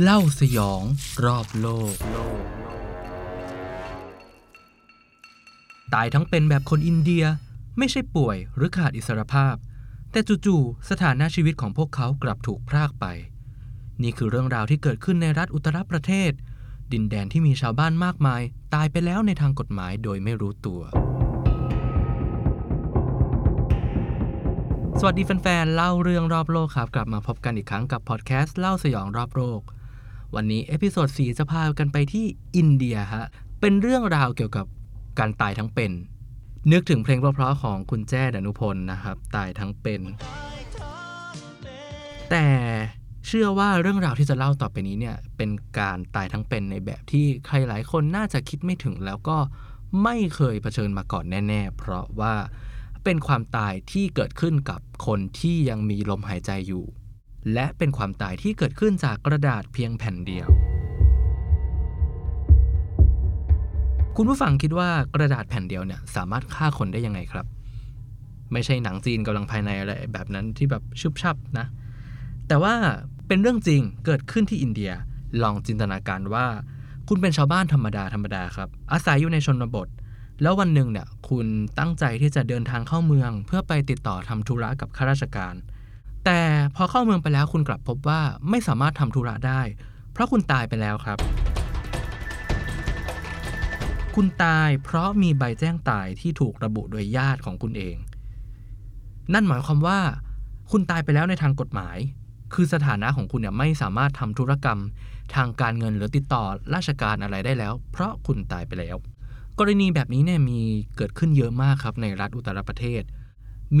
เล่าสยองรอบโลกตายทั้งเป็นแบบคนอินเดียไม่ใช่ป่วยหรือขาดอิสรภาพแต่จู่ๆสถานะชีวิตของพวกเขากลับถูกพรากไปนี่คือเรื่องราวที่เกิดขึ้นในรัฐอุตตรประเทศดินแดนที่มีชาวบ้านมากมายตายไปแล้วในทางกฎหมายโดยไม่รู้ตัวสวัสดีแฟนๆเล่าเรื่องรอบโลกครับกลับมาพบกันอีกครั้งกับพอดแคสต์เล่าสยองรอบโลกวันนี้เอพิโซด 4จะพากันไปที่อินเดียฮะเป็นเรื่องราวเกี่ยวกับการตายทั้งเป็นนึกถึงเพลงเพราะๆของคุณแจ้ดนุพลนะครับตายทั้งเป็นแต่เชื่อว่าเรื่องราวที่จะเล่าต่อไปนี้เนี่ยเป็นการตายทั้งเป็นในแบบที่ใครหลายคนน่าจะคิดไม่ถึงแล้วก็ไม่เคยเผชิญมาก่อนแน่ๆเพราะว่าเป็นความตายที่เกิดขึ้นกับคนที่ยังมีลมหายใจอยู่และเป็นความตายที่เกิดขึ้นจากกระดาษเพียงแผ่นเดียวคุณผู้ฟังคิดว่ากระดาษแผ่นเดียวเนี่ยสามารถฆ่าคนได้ยังไงครับไม่ใช่หนังจีนกำลังภายในอะไรแบบนั้นที่แบบชุบชับนะแต่ว่าเป็นเรื่องจริงเกิดขึ้นที่อินเดียลองจินตนาการว่าคุณเป็นชาวบ้านธรรมดาครับอาศัยอยู่ในชนบทแล้ววันหนึ่งเนี่ยคุณตั้งใจที่จะเดินทางเข้าเมืองเพื่อไปติดต่อทำธุระกับข้าราชการแต่พอเข้าเมืองไปแล้วคุณกลับพบว่าไม่สามารถทำธุระได้เพราะคุณตายไปแล้วครับคุณตายเพราะมีใบแจ้งตายที่ถูกระบุโดยญาติของคุณเองนั่นหมายความว่าคุณตายไปแล้วในทางกฎหมายคือสถานะของคุณเนี่ยไม่สามารถทำธุรกรรมทางการเงินหรือติดต่อราชการอะไรได้แล้วเพราะคุณตายไปแล้วกรณีแบบนี้เนี่ยมีเกิดขึ้นเยอะมากครับในรัฐอุตตรประเทศ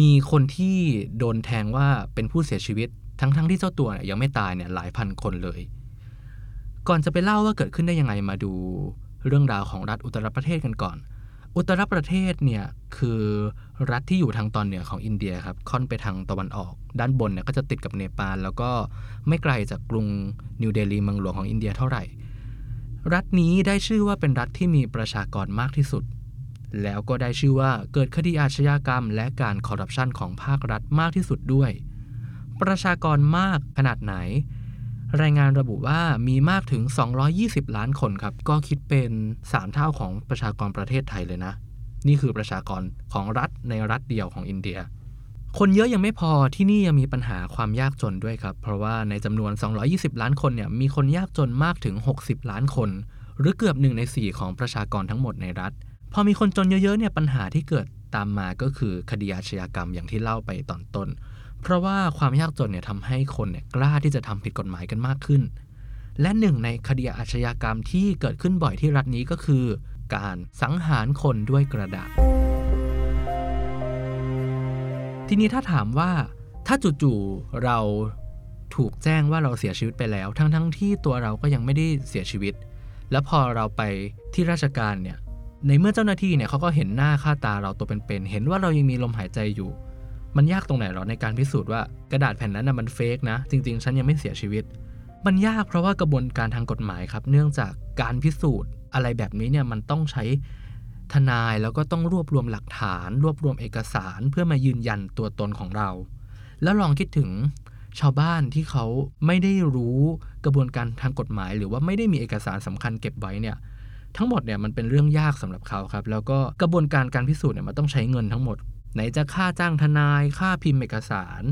มีคนที่โดนแทงว่าเป็นผู้เสียชีวิตทั้งที่เจ้าตัวเนี่ยยังไม่ตายเนี่ยหลายพันคนเลยก่อนจะไปเล่าว่าเกิดขึ้นได้ยังไงมาดูเรื่องราวของรัฐอุตตรประเทศกันก่อนอุตตรประเทศเนี่ยคือรัฐที่อยู่ทางตอนเหนือของอินเดียครับค่อนไปทางตะวันออกด้านบนเนี่ยก็จะติดกับเนปาลแล้วก็ไม่ไกลจากกรุงนิวเดลีเมืองหลวงของอินเดียเท่าไหร่รัฐนี้ได้ชื่อว่าเป็นรัฐที่มีประชากรมากที่สุดแล้วก็ได้ชื่อว่าเกิดคดีอาชญากรรมและการคอร์รัปชันของภาครัฐมากที่สุดด้วยประชากรมากขนาดไหนรายงานระบุว่ามีมากถึง220ล้านคนครับก็คิดเป็น3เท่าของประชากรประเทศไทยเลยนะนี่คือประชากรของรัฐในรัฐเดียวของอินเดียคนเยอะยังไม่พอที่นี่ยังมีปัญหาความยากจนด้วยครับเพราะว่าในจำนวน220ล้านคนเนี่ยมีคนยากจนมากถึง60ล้านคนหรือเกือบ1ใน4ของประชากรทั้งหมดในรัฐพอมีคนจนเยอะๆเนี่ยปัญหาที่เกิดตามมาก็คือคดีอาชญากรรมอย่างที่เล่าไปตอนต้นเพราะว่าความยากจนเนี่ยทำให้คนเนี่ยกล้าที่จะทำผิดกฎหมายกันมากขึ้นและหนึ่งในคดีอาชญากรรมที่เกิดขึ้นบ่อยที่รัฐนี้ก็คือการสังหารคนด้วยกระดาษทีนี้ถ้าถามว่าถ้าจู่ๆเราถูกแจ้งว่าเราเสียชีวิตไปแล้วทั้งที่ตัวเราก็ยังไม่ได้เสียชีวิตแล้วพอเราไปที่ราชการเนี่ยในเมื่อเจ้าหน้าที่เนี่ยเขาก็เห็นหน้าค่าตาเราตัวเป็นๆเห็นว่าเรายังมีลมหายใจอยู่มันยากตรงไหนหรอในการพิสูจน์ว่ากระดาษแผ่นนั้นมันเฟกนะจริงๆฉันยังไม่เสียชีวิตมันยากเพราะว่ากระบวนการทางกฎหมายครับเนื่องจากการพิสูจน์อะไรแบบนี้เนี่ยมันต้องใช้ทนายแล้วก็ต้องรวบรวมหลักฐานรวบรวมเอกสารเพื่อมายืนยันตัวตนของเราแล้วลองคิดถึงชาวบ้านที่เขาไม่ได้รู้กระบวนการทางกฎหมายหรือว่าไม่ได้มีเอกสารสำคัญเก็บไว้เนี่ยทั้งหมดเนี่ยมันเป็นเรื่องยากสำหรับเขาครับแล้วก็กระบวนการพิสูจน์เนี่ยมันต้องใช้เงินทั้งหมดไหนจะค่าจ้างทนายค่าพิมพ์เอกสาร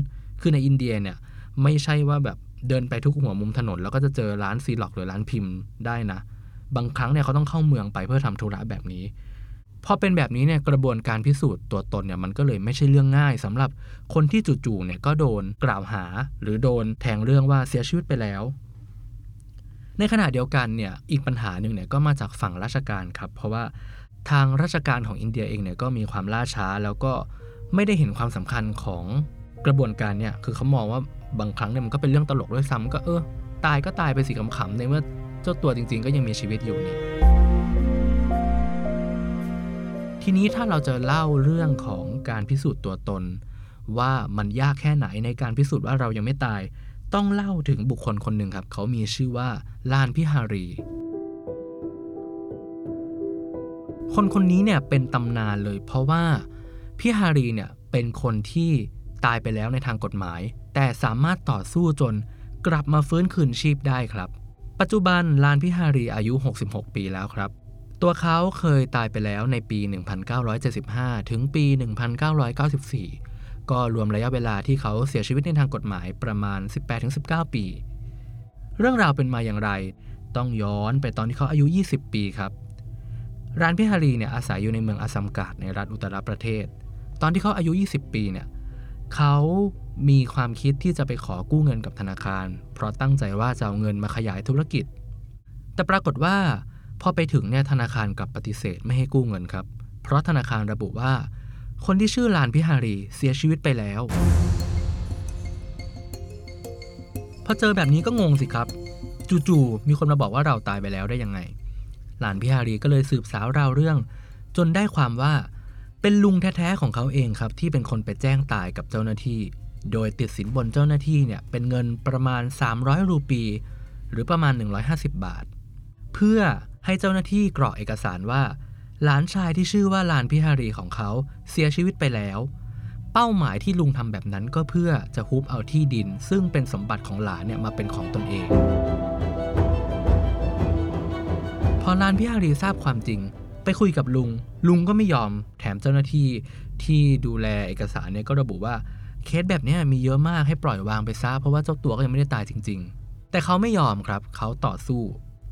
คือในอินเดียเนี่ยไม่ใช่ว่าแบบเดินไปทุกหัวมุมถนนแล้วก็จะเจอร้านซีล็อกหรือร้านพิมพ์ได้นะบางครั้งเนี่ยเขาต้องเข้าเมืองไปเพื่อทำธุระแบบนี้พอเป็นแบบนี้เนี่ยกระบวนการพิสูจน์ตัวตนเนี่ยมันก็เลยไม่ใช่เรื่องง่ายสำหรับคนที่จู่ๆเนี่ยก็โดนกล่าวหาหรือโดนแทงเรื่องว่าเสียชีวิตไปแล้วในขณะเดียวกันเนี่ยอีกปัญหาหนึ่งเนี่ยก็มาจากฝั่งราชการครับเพราะว่าทางราชการของอินเดียเองเนี่ยก็มีความล่าช้าแล้วก็ไม่ได้เห็นความสำคัญของกระบวนการเนี่ยคือเขามองว่าบางครั้งเนี่ยมันก็เป็นเรื่องตลกด้วยซ้ำก็ตายก็ตายไปสิขำๆในเมื่อเจ้าตัวจริงๆก็ยังมีชีวิตอยู่นี่ทีนี้ถ้าเราจะเล่าเรื่องของการพิสูจน์ตัวตนว่ามันยากแค่ไหนในการพิสูจน์ว่าเรายังไม่ตายต้องเล่าถึงบุคคลคนหนึ่งครับเขามีชื่อว่าลานพิหารีคนนี้เนี่ยเป็นตำนานเลยเพราะว่าพิหารีเนี่ยเป็นคนที่ตายไปแล้วในทางกฎหมายแต่สามารถต่อสู้จนกลับมาฟื้นคืนชีพได้ครับ ปัจจุบันลานพิหารีอายุ66ปีแล้วครับตัวเขาเคยตายไปแล้วในปี1975ถึงปี1994ก็รวมระยะเวลาที่เขาเสียชีวิตในทางกฎหมายประมาณ 18-19 ปีเรื่องราวเป็นมาอย่างไรต้องย้อนไปตอนที่เขาอายุ20ปีครับร้านพิหารีเนี่ยอาศัยอยู่ในเมืองอัสสัมกาดในรัฐอุตตรประเทศตอนที่เขาอายุ20ปีเนี่ยเขามีความคิดที่จะไปขอกู้เงินกับธนาคารเพราะตั้งใจว่าจะเอาเงินมาขยายธุรกิจแต่ปรากฏว่าพอไปถึงเนี่ยธนาคารกลับปฏิเสธไม่ให้กู้เงินครับเพราะธนาคารระบุว่าคนที่ชื่อลานพิหารีเสียชีวิตไปแล้วพอเจอแบบนี้ก็งงสิครับจู่ๆมีคนมาบอกว่าเราตายไปแล้วได้ยังไงลานพิหารีก็เลยสืบสาวราวเรื่องจนได้ความว่าเป็นลุงแท้ๆของเขาเองครับที่เป็นคนไปแจ้งตายกับเจ้าหน้าที่โดยติดสินบนเจ้าหน้าที่เนี่ยเป็นเงินประมาณ300รูปีหรือประมาณ150บาทเพื่อให้เจ้าหน้าที่กรอกเอกสารว่าหลานชายที่ชื่อว่าลานพิหารีของเขาเสียชีวิตไปแล้วเป้าหมายที่ลุงทำแบบนั้นก็เพื่อจะฮุบเอาที่ดินซึ่งเป็นสมบัติของหลานเนี่ยมาเป็นของตนเองพอลานพิหารีทราบความจริงไปคุยกับลุงก็ไม่ยอมแถมเจ้าหน้าที่ที่ดูแลเอกสารเนี่ยก็ระบุว่าเคสแบบนี้มีเยอะมากให้ปล่อยวางไปซะเพราะว่าเจ้าตัวก็ยังไม่ได้ตายจริงๆแต่เขาไม่ยอมครับเขาต่อสู้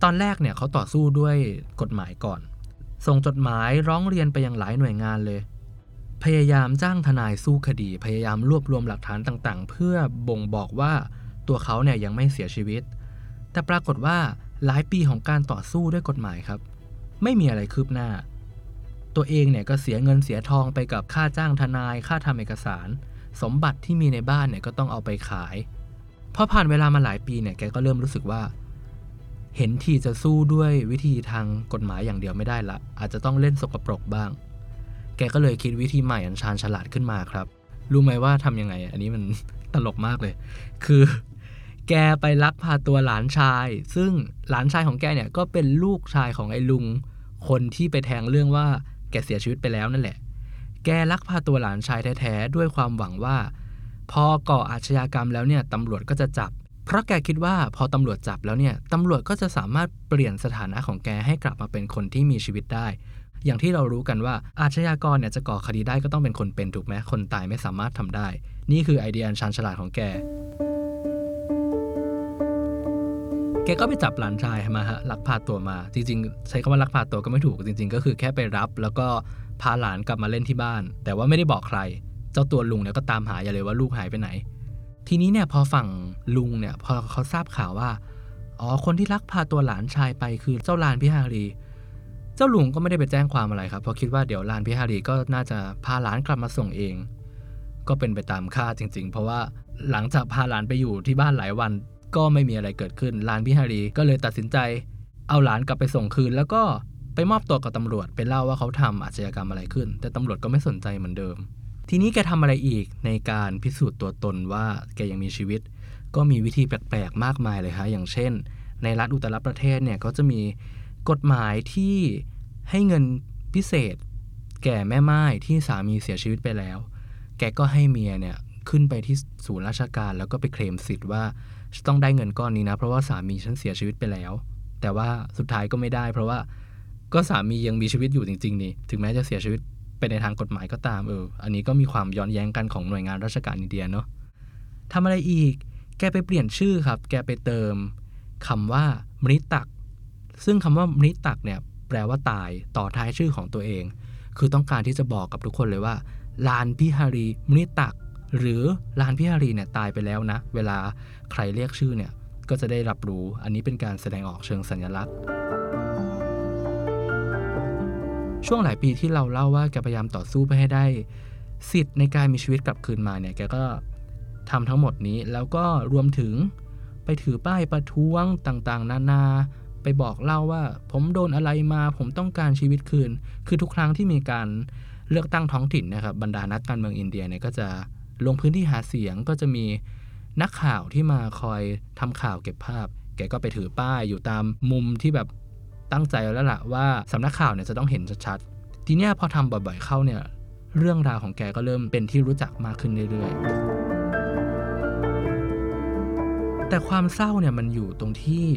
ตอนแรกเนี่ยเขาต่อสู้ด้วยกฎหมายก่อนส่งจดหมายร้องเรียนไปยังหลายหน่วยงานเลยพยายามจ้างทนายสู้คดีพยายามรวบรวมหลักฐานต่างๆเพื่อบ่งบอกว่าตัวเขาเนี่ยยังไม่เสียชีวิตแต่ปรากฏว่าหลายปีของการต่อสู้ด้วยกฎหมายครับไม่มีอะไรคืบหน้าตัวเองเนี่ยก็เสียเงินเสียทองไปกับค่าจ้างทนายค่าทำเอกสารสมบัติที่มีในบ้านเนี่ยก็ต้องเอาไปขายพอผ่านเวลามาหลายปีเนี่ยแกก็เริ่มรู้สึกว่าเห็นทีจะสู้ด้วยวิธีทางกฎหมายอย่างเดียวไม่ได้ละอาจจะต้องเล่นสกปรกบ้างแกก็เลยคิดวิธีใหม่อันชาญฉลาดขึ้นมาครับรู้ไหมว่าทำยังไงอันนี้มันตลกมากเลยคือแกไปลักพาตัวหลานชายซึ่งหลานชายของแกเนี่ยก็เป็นลูกชายของไอ้ลุงคนที่ไปแทงเรื่องว่าแกเสียชีวิตไปแล้วนั่นแหละแกลักพาตัวหลานชายแท้ๆด้วยความหวังว่าพอก่ออาชญากรรมแล้วเนี่ยตำรวจก็จะจับเพราะแกคิดว่าพอตำรวจจับแล้วเนี่ยตำรวจก็จะสามารถเปลี่ยนสถานะของแกให้กลับมาเป็นคนที่มีชีวิตได้อย่างที่เรารู้กันว่าอาชญากรเนี่ยจะก่อคดีได้ก็ต้องเป็นคนเป็นถูกไหมคนตายไม่สามารถทำได้นี่คือไอเดียอันชาญฉลาดของแกก็ไปจับหลานชายมาฮะลักพาตัวมาจริงๆใช้คำว่าลักพาตัวก็ไม่ถูกจริงๆก็คือแค่ไปรับแล้วก็พาหลานกลับมาเล่นที่บ้านแต่ว่าไม่ได้บอกใครเจ้าตัวลุงเนี่ยก็ตามหาอย่าเลยว่าลูกหายไปไหนทีนี้เนี่ยพอฝั่งลุงเนี่ยพอเขาทราบข่าวว่าอ๋อคนที่ลักพาตัวหลานชายไปคือเจ้าลานพิหารีเจ้าลุงก็ไม่ได้ไปแจ้งความอะไรครับเพราะคิดว่าเดี๋ยวลานพิหารีก็น่าจะพาหลานกลับมาส่งเองก็เป็นไปตามคาดจริงๆเพราะว่าหลังจากพาหลานไปอยู่ที่บ้านหลายวันก็ไม่มีอะไรเกิดขึ้นลานพิหารีก็เลยตัดสินใจเอาหลานกลับไปส่งคืนแล้วก็ไปมอบตัวกับตำรวจไปเล่าว่าเขาทำอาชญากรรมอะไรขึ้นแต่ตำรวจก็ไม่สนใจเหมือนเดิมทีนี้แกทำอะไรอีกในการพิสูจน์ตัวตนว่าแกยังมีชีวิตก็มีวิธีแปลกๆมากมายเลยฮะอย่างเช่นในรัฐอุตตรประเทศเนี่ยก็จะมีกฎหมายที่ให้เงินพิเศษแก่แม่ม่ายที่สามีเสียชีวิตไปแล้วแกก็ให้เมียเนี่ยขึ้นไปที่ศูนย์ราชการแล้วก็ไปเคลมสิทธิ์ว่าต้องได้เงินก้อนนี้นะเพราะว่าสามีฉันเสียชีวิตไปแล้วแต่ว่าสุดท้ายก็ไม่ได้เพราะว่าก็สามียังมีชีวิตอยู่จริงๆนี่ถึงแม้จะเสียชีวิตไปในทางกฎหมายก็ตามอันนี้ก็มีความย้อนแย้งกันของหน่วยงานราชการอินเดียเนาะทำอะไรอีกแกไปเปลี่ยนชื่อครับแกไปเติมคำว่ามริตักซึ่งคำว่ามริตักเนี่ยแปลว่าตายต่อท้ายชื่อของตัวเองคือต้องการที่จะบอกกับทุกคนเลยว่าลานพิหารีมริตักหรือลานพิหารีเนี่ยตายไปแล้วนะเวลาใครเรียกชื่อเนี่ยก็จะได้รับรู้อันนี้เป็นการแสดงออกเชิงสัญลักษณ์ช่วงหลายปีที่เราเล่าว่าแกพยายามต่อสู้เพื่อให้ได้สิทธิ์ในการมีชีวิตกลับคืนมาเนี่ยแกก็ทำทั้งหมดนี้แล้วก็รวมถึงไปถือป้ายประท้วงต่างๆนานาไปบอกเล่าว่าผมโดนอะไรมาผมต้องการชีวิตคืนคือทุกครั้งที่มีการเลือกตั้งท้องถิ่นนะครับบรรดานักการเมืองอินเดียเนี่ยก็จะลงพื้นที่หาเสียงก็จะมีนักข่าวที่มาคอยทำข่าวเก็บภาพแกก็ไปถือป้ายอยู่ตามมุมที่แบบตั้งใจแล้วล่ะว่าสำนักข่าวเนี่ยจะต้องเห็นชัดๆทีเนี้ยพอทำบ่อยๆเข้าเนี่ยเรื่องราวของแกก็เริ่มเป็นที่รู้จักมากขึ้นเรื่อยๆแต่ความเศร้าเนี่ยมันอยู่ตรงที่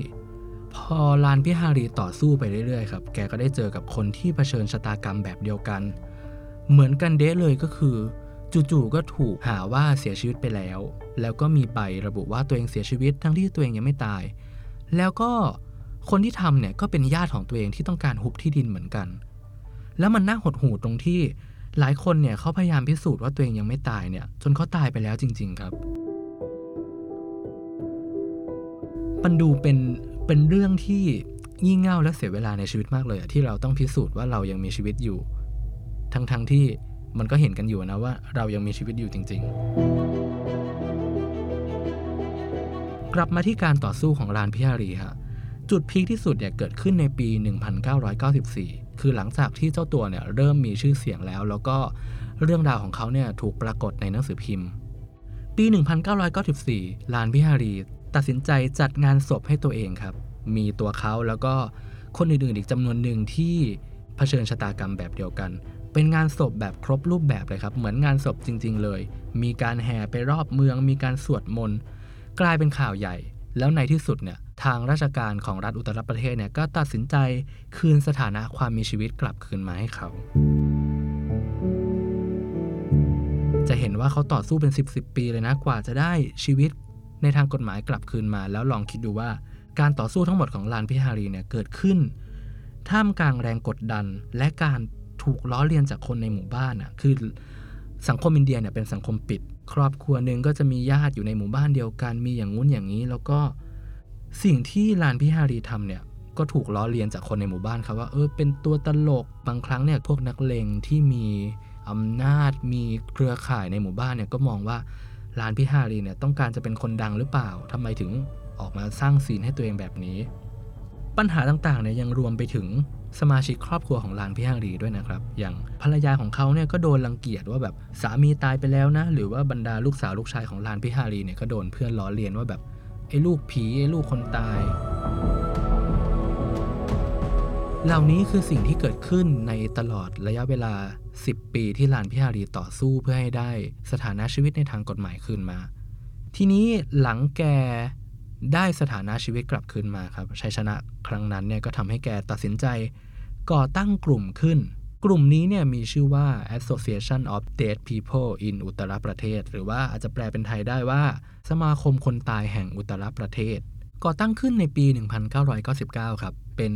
พอลานพิหารีต่อสู้ไปเรื่อยๆครับแกก็ได้เจอกับคนที่เผชิญชะตากรรมแบบเดียวกันเหมือนกันเดะเลยก็คือจู่ๆก็ถูกหาว่าเสียชีวิตไปแล้วแล้วก็มีใบระบุว่าตัวเองเสียชีวิตทั้งที่ตัวเองยังไม่ตายแล้วก็คนที่ทำเนี่ยก็เป็นญาติของตัวเองที่ต้องการหุบที่ดินเหมือนกันแล้วมันน่าหดหู่ตรงที่หลายคนเนี่ยเขาพยายามพิสูจน์ว่าตัวเองยังไม่ตายเนี่ยจนเขาตายไปแล้วจริงๆครับมันดูเป็นเรื่องที่งี่เง่าและเสียเวลาในชีวิตมากเลยอะที่เราต้องพิสูจน์ว่าเรายังมีชีวิตอยู่ทั้งที่มันก็เห็นกันอยู่นะว่าเรายังมีชีวิตอยู่จริงๆกลับมาที่การต่อสู้ของลานพิหารีฮะจุดพีคที่สุดเนี่ยเกิดขึ้นในปี1994คือหลังจากที่เจ้าตัวเนี่ยเริ่มมีชื่อเสียงแล้วก็เรื่องราวของเขาเนี่ยถูกปรากฏในหนังสือพิมพ์ปี1994ลานพิหารีตัดสินใจจัดงานศพให้ตัวเองครับมีตัวเขาแล้วก็คนอื่นๆอีกจำนวนหนึ่งที่เผชิญชะตากรรมแบบเดียวกันเป็นงานศพแบบครบรูปแบบเลยครับเหมือนงานศพจริงๆเลยมีการแห่ไปรอบเมืองมีการสวดมนต์กลายเป็นข่าวใหญ่แล้วในที่สุดเนี่ยทางราชการของรัฐอุตตรประเทศเนี่ยก็ตัดสินใจคืนสถานะความมีชีวิตกลับคืนมาให้เขาจะเห็นว่าเขาต่อสู้เป็น10ปีเลยนะกว่าจะได้ชีวิตในทางกฎหมายกลับคืนมาแล้วลองคิดดูว่าการต่อสู้ทั้งหมดของลานพิหารีเนี่ยเกิดขึ้นท่ามกลางแรงกดดันและการถูกล้อเลียนจากคนในหมู่บ้านน่ะคือสังคมอินเดียเนี่ยเป็นสังคมปิดครอบครัวนึงก็จะมีญาติอยู่ในหมู่บ้านเดียวกันมีอย่างงู้นอย่างนี้แล้วก็สิ่งที่ลานพิหารีทำเนี่ยก็ถูกล้อเลียนจากคนในหมู่บ้านครับว่าเป็นตัวตลกบางครั้งเนี่ยพวกนักเลงที่มีอำนาจมีเครือข่ายในหมู่บ้านเนี่ยก็มองว่าลานพิหารีเนี่ยต้องการจะเป็นคนดังหรือเปล่าทำไมถึงออกมาสร้างซีนให้ตัวเองแบบนี้ปัญหาต่างๆเนี่ยยังรวมไปถึงสมาชิกครอบครัวของลานพิหารีด้วยนะครับอย่างภรรยาของเขาเนี่ยก็โดนรังเกียจว่าแบบสามีตายไปแล้วนะหรือว่าบรรดาลูกสาวลูกชายของลานพิหารีเนี่ยก็โดนเพื่อนล้อเลียนว่าแบบไอ้ลูกผีไอ้ลูกคนตายเหล่านี้คือสิ่งที่เกิดขึ้นในตลอดระยะเวลา10ปีที่ลานพิหารีต่อสู้เพื่อให้ได้สถานะชีวิตในทางกฎหมายคืนมาทีนี้หลังแกได้สถานะชีวิตกลับคืนมาครับชัยชนะครั้งนั้นเนี่ยก็ทำให้แกตัดสินใจก่อตั้งกลุ่มขึ้นกลุ่มนี้เนี่ยมีชื่อว่า Association of Dead People in อุตตรประเทศหรือว่าอาจจะแปลเป็นไทยได้ว่าสมาคมคนตายแห่งอุตตรประเทศก่อตั้งขึ้นในปี1999ครับเป็น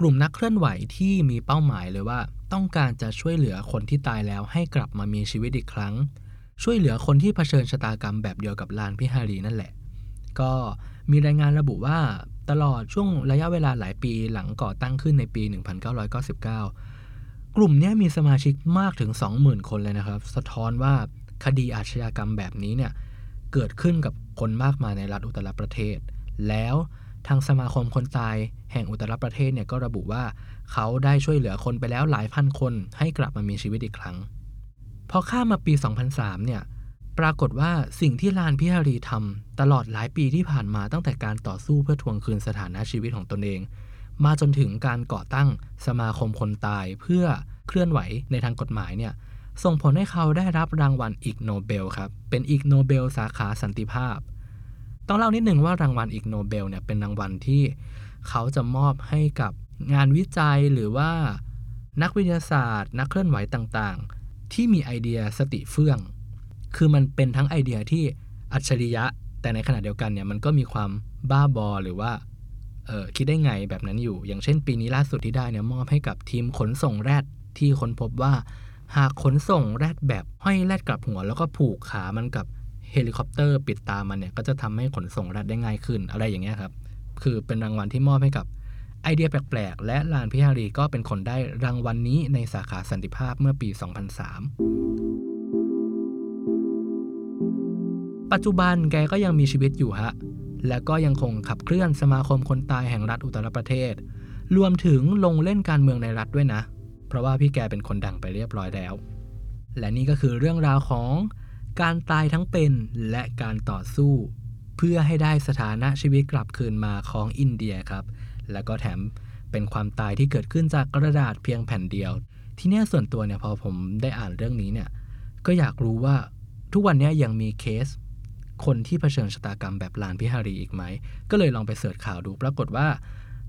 กลุ่มนักเคลื่อนไหวที่มีเป้าหมายเลยว่าต้องการจะช่วยเหลือคนที่ตายแล้วให้กลับมามีชีวิตอีกครั้งช่วยเหลือคนที่เผชิญชะตากรรมแบบเดียวกับลานพิหารีนั่นแหละก็มีรายงานระบุว่าตลอดช่วงระยะเวลาหลายปีหลังก่อตั้งขึ้นในปี1999กลุ่มนี้มีสมาชิกมากถึง 20,000 คนเลยนะครับสะท้อนว่าคดีอาชญากรรมแบบนี้เนี่ยเกิดขึ้นกับคนมากมายในรัฐอุตตรประเทศแล้วทางสมาคมคนตายแห่งอุตตรประเทศเนี่ยก็ระบุว่าเขาได้ช่วยเหลือคนไปแล้วหลายพันคนให้กลับมามีชีวิตอีกครั้งพอข้ามมาปี2003เนี่ยปรากฏว่าสิ่งที่ลานพิหารีทำตลอดหลายปีที่ผ่านมาตั้งแต่การต่อสู้เพื่อทวงคืนสถานะชีวิตของตนเองมาจนถึงการก่อตั้งสมาคมคนตายเพื่อเคลื่อนไหวในทางกฎหมายเนี่ยส่งผลให้เขาได้รับรางวัลอิกโนเบลครับเป็นอิกโนเบลสาขาสันติภาพต้องเล่านิดนึงว่ารางวัลอิกโนเบลเนี่ยเป็นรางวัลที่เขาจะมอบให้กับงานวิจัยหรือว่านักวิทยาศาสตร์นักเคลื่อนไหวต่างๆที่มีไอเดียสติเฟื่องคือมันเป็นทั้งไอเดียที่อัจฉริยะแต่ในขณะเดียวกันเนี่ยมันก็มีความบ้าบอหรือว่าคิดได้ไงแบบนั้นอยู่อย่างเช่นปีนี้ล่าสุดที่ได้เนี่ยมอบให้กับทีมขนส่งแรดที่ค้นพบว่าหากขนส่งแรดแบบห้อยแรดกลับหัวแล้วก็ผูกขามันกับเฮลิคอปเตอร์ปิดตามันเนี่ยก็จะทำให้ขนส่งแรดได้ง่ายขึ้นอะไรอย่างเงี้ยครับคือเป็นรางวัลที่มอบให้กับไอเดียแปลกๆและลานพิหารีก็เป็นคนได้รางวัล นี้ในสาขาสันติภาพเมื่อปี2003ปัจจุบันแกก็ยังมีชีวิตอยู่ฮะและก็ยังคงขับเคลื่อนสมาคมคนตายแห่งรัฐอุตตรประเทศรวมถึงลงเล่นการเมืองในรัฐด้วยนะเพราะว่าพี่แกเป็นคนดังไปเรียบร้อยแล้วและนี่ก็คือเรื่องราวของการตายทั้งเป็นและการต่อสู้เพื่อให้ได้สถานะชีวิตกลับคืนมาของอินเดียครับแล้วก็แถมเป็นความตายที่เกิดขึ้นจากกระดาษเพียงแผ่นเดียวทีนี้ส่วนตัวเนี่ยพอผมได้อ่านเรื่องนี้เนี่ยก็อยากรู้ว่าทุกวันนี้ยังมีเคส คนที่เผชิญชะตากรรมแบบลานพิหารีอีกไหมก็เลยลองไปเสิร์ชข่าวดูปรากฏว่า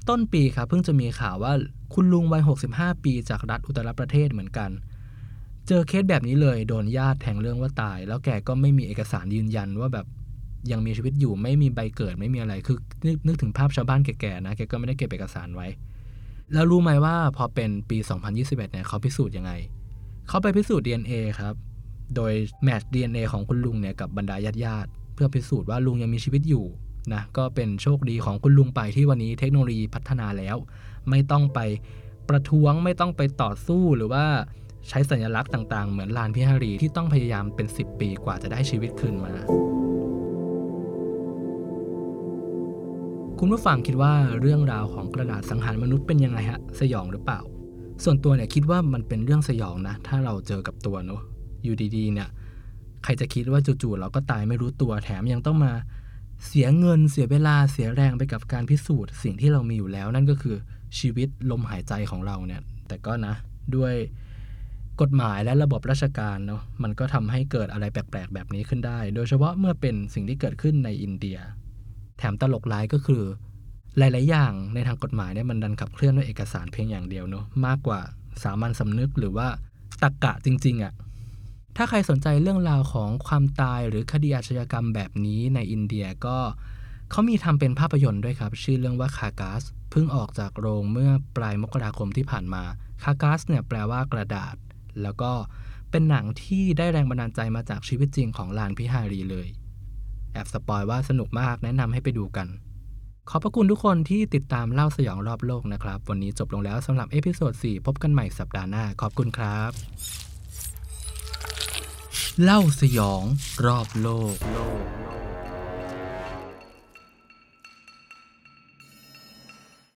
ต้นปีครับเพิ่งจะมีข่าวว่าคุณลุงวัย65ปีจากรัฐอุตตรประเทศเหมือนกันเจอเคสแบบนี้เลยโดนญาติแทงเรื่องว่าตายแล้วแกก็ไม่มีเอกสารยืนยันว่าแบบยังมีชีวิตอยู่ไม่มีใบเกิดไม่มีอะไรคือนึกถึงภาพชาวบ้านแก่ๆนะแกก็ไม่ได้เก็บเอกสารไว้แล้วรู้ไหมว่าพอเป็นปี2021เนี่ยเขาพิสูจน์ยังไงเขาไปพิสูจน์ DNA ครับโดยแมทช์ DNA ของคุณลุงเนี่ยกับบรรดาญาติๆเพื่อพิสูจน์ว่าลุงยังมีชีวิตอยู่นะก็เป็นโชคดีของคุณลุงไปที่วันนี้เทคโนโลยีพัฒนาแล้วไม่ต้องไปประท้วงไม่ต้องไปต่อสู้หรือว่าใช้สัญลักษณ์ต่างๆเหมือนลานพิหารีที่ต้องพยายามเป็น10ปีกว่าจะได้ชีวิตคืนมาคุณผู้ฟังคิดว่าเรื่องราวของกระดาษสังหารมนุษย์เป็นยังไงฮะสยองหรือเปล่าส่วนตัวเนี่ยคิดว่ามันเป็นเรื่องสยองนะถ้าเราเจอกับตัวเนอะอยู่ดีๆเนี่ยใครจะคิดว่าจู่ๆเราก็ตายไม่รู้ตัวแถมยังต้องมาเสียเงินเสียเวลาเสียแรงไปกับการพิสูจน์สิ่งที่เรามีอยู่แล้วนั่นก็คือชีวิตลมหายใจของเราเนี่ยแต่ก็นะด้วยกฎหมายและระบบราชการเนาะมันก็ทำให้เกิดอะไรแปลกๆแบบนี้ขึ้นได้โดยเฉพาะเมื่อเป็นสิ่งที่เกิดขึ้นในอินเดียแถมตลกร้ายก็คือหลายๆอย่างในทางกฎหมายเนี่ยมันดันขับเคลื่อนด้วยเอกสารเพียงอย่างเดียวเนาะมากกว่าสามัญสำนึกหรือว่าตรรกะจริงๆอ่ะถ้าใครสนใจเรื่องราวของความตายหรือคดีอาชญากรรมแบบนี้ในอินเดียก็เขามีทำเป็นภาพยนตร์ด้วยครับชื่อเรื่องว่าคากาสเพิ่งออกจากโรงเมื่อปลายมกราคมที่ผ่านมาคากาสเนี่ยแปลว่ากระดาษแล้วก็เป็นหนังที่ได้แรงบันดาลใจมาจากชีวิตจริงของลานพิหารีเลยแอบสปอยว่าสนุกมากแนะนำให้ไปดูกันขอบพระคุณทุกคนที่ติดตามเล่าสยองรอบโลกนะครับวันนี้จบลงแล้วสำหรับเอพิโซด 4พบกันใหม่สัปดาห์หน้าขอบคุณครับเล่าสยองรอบโลก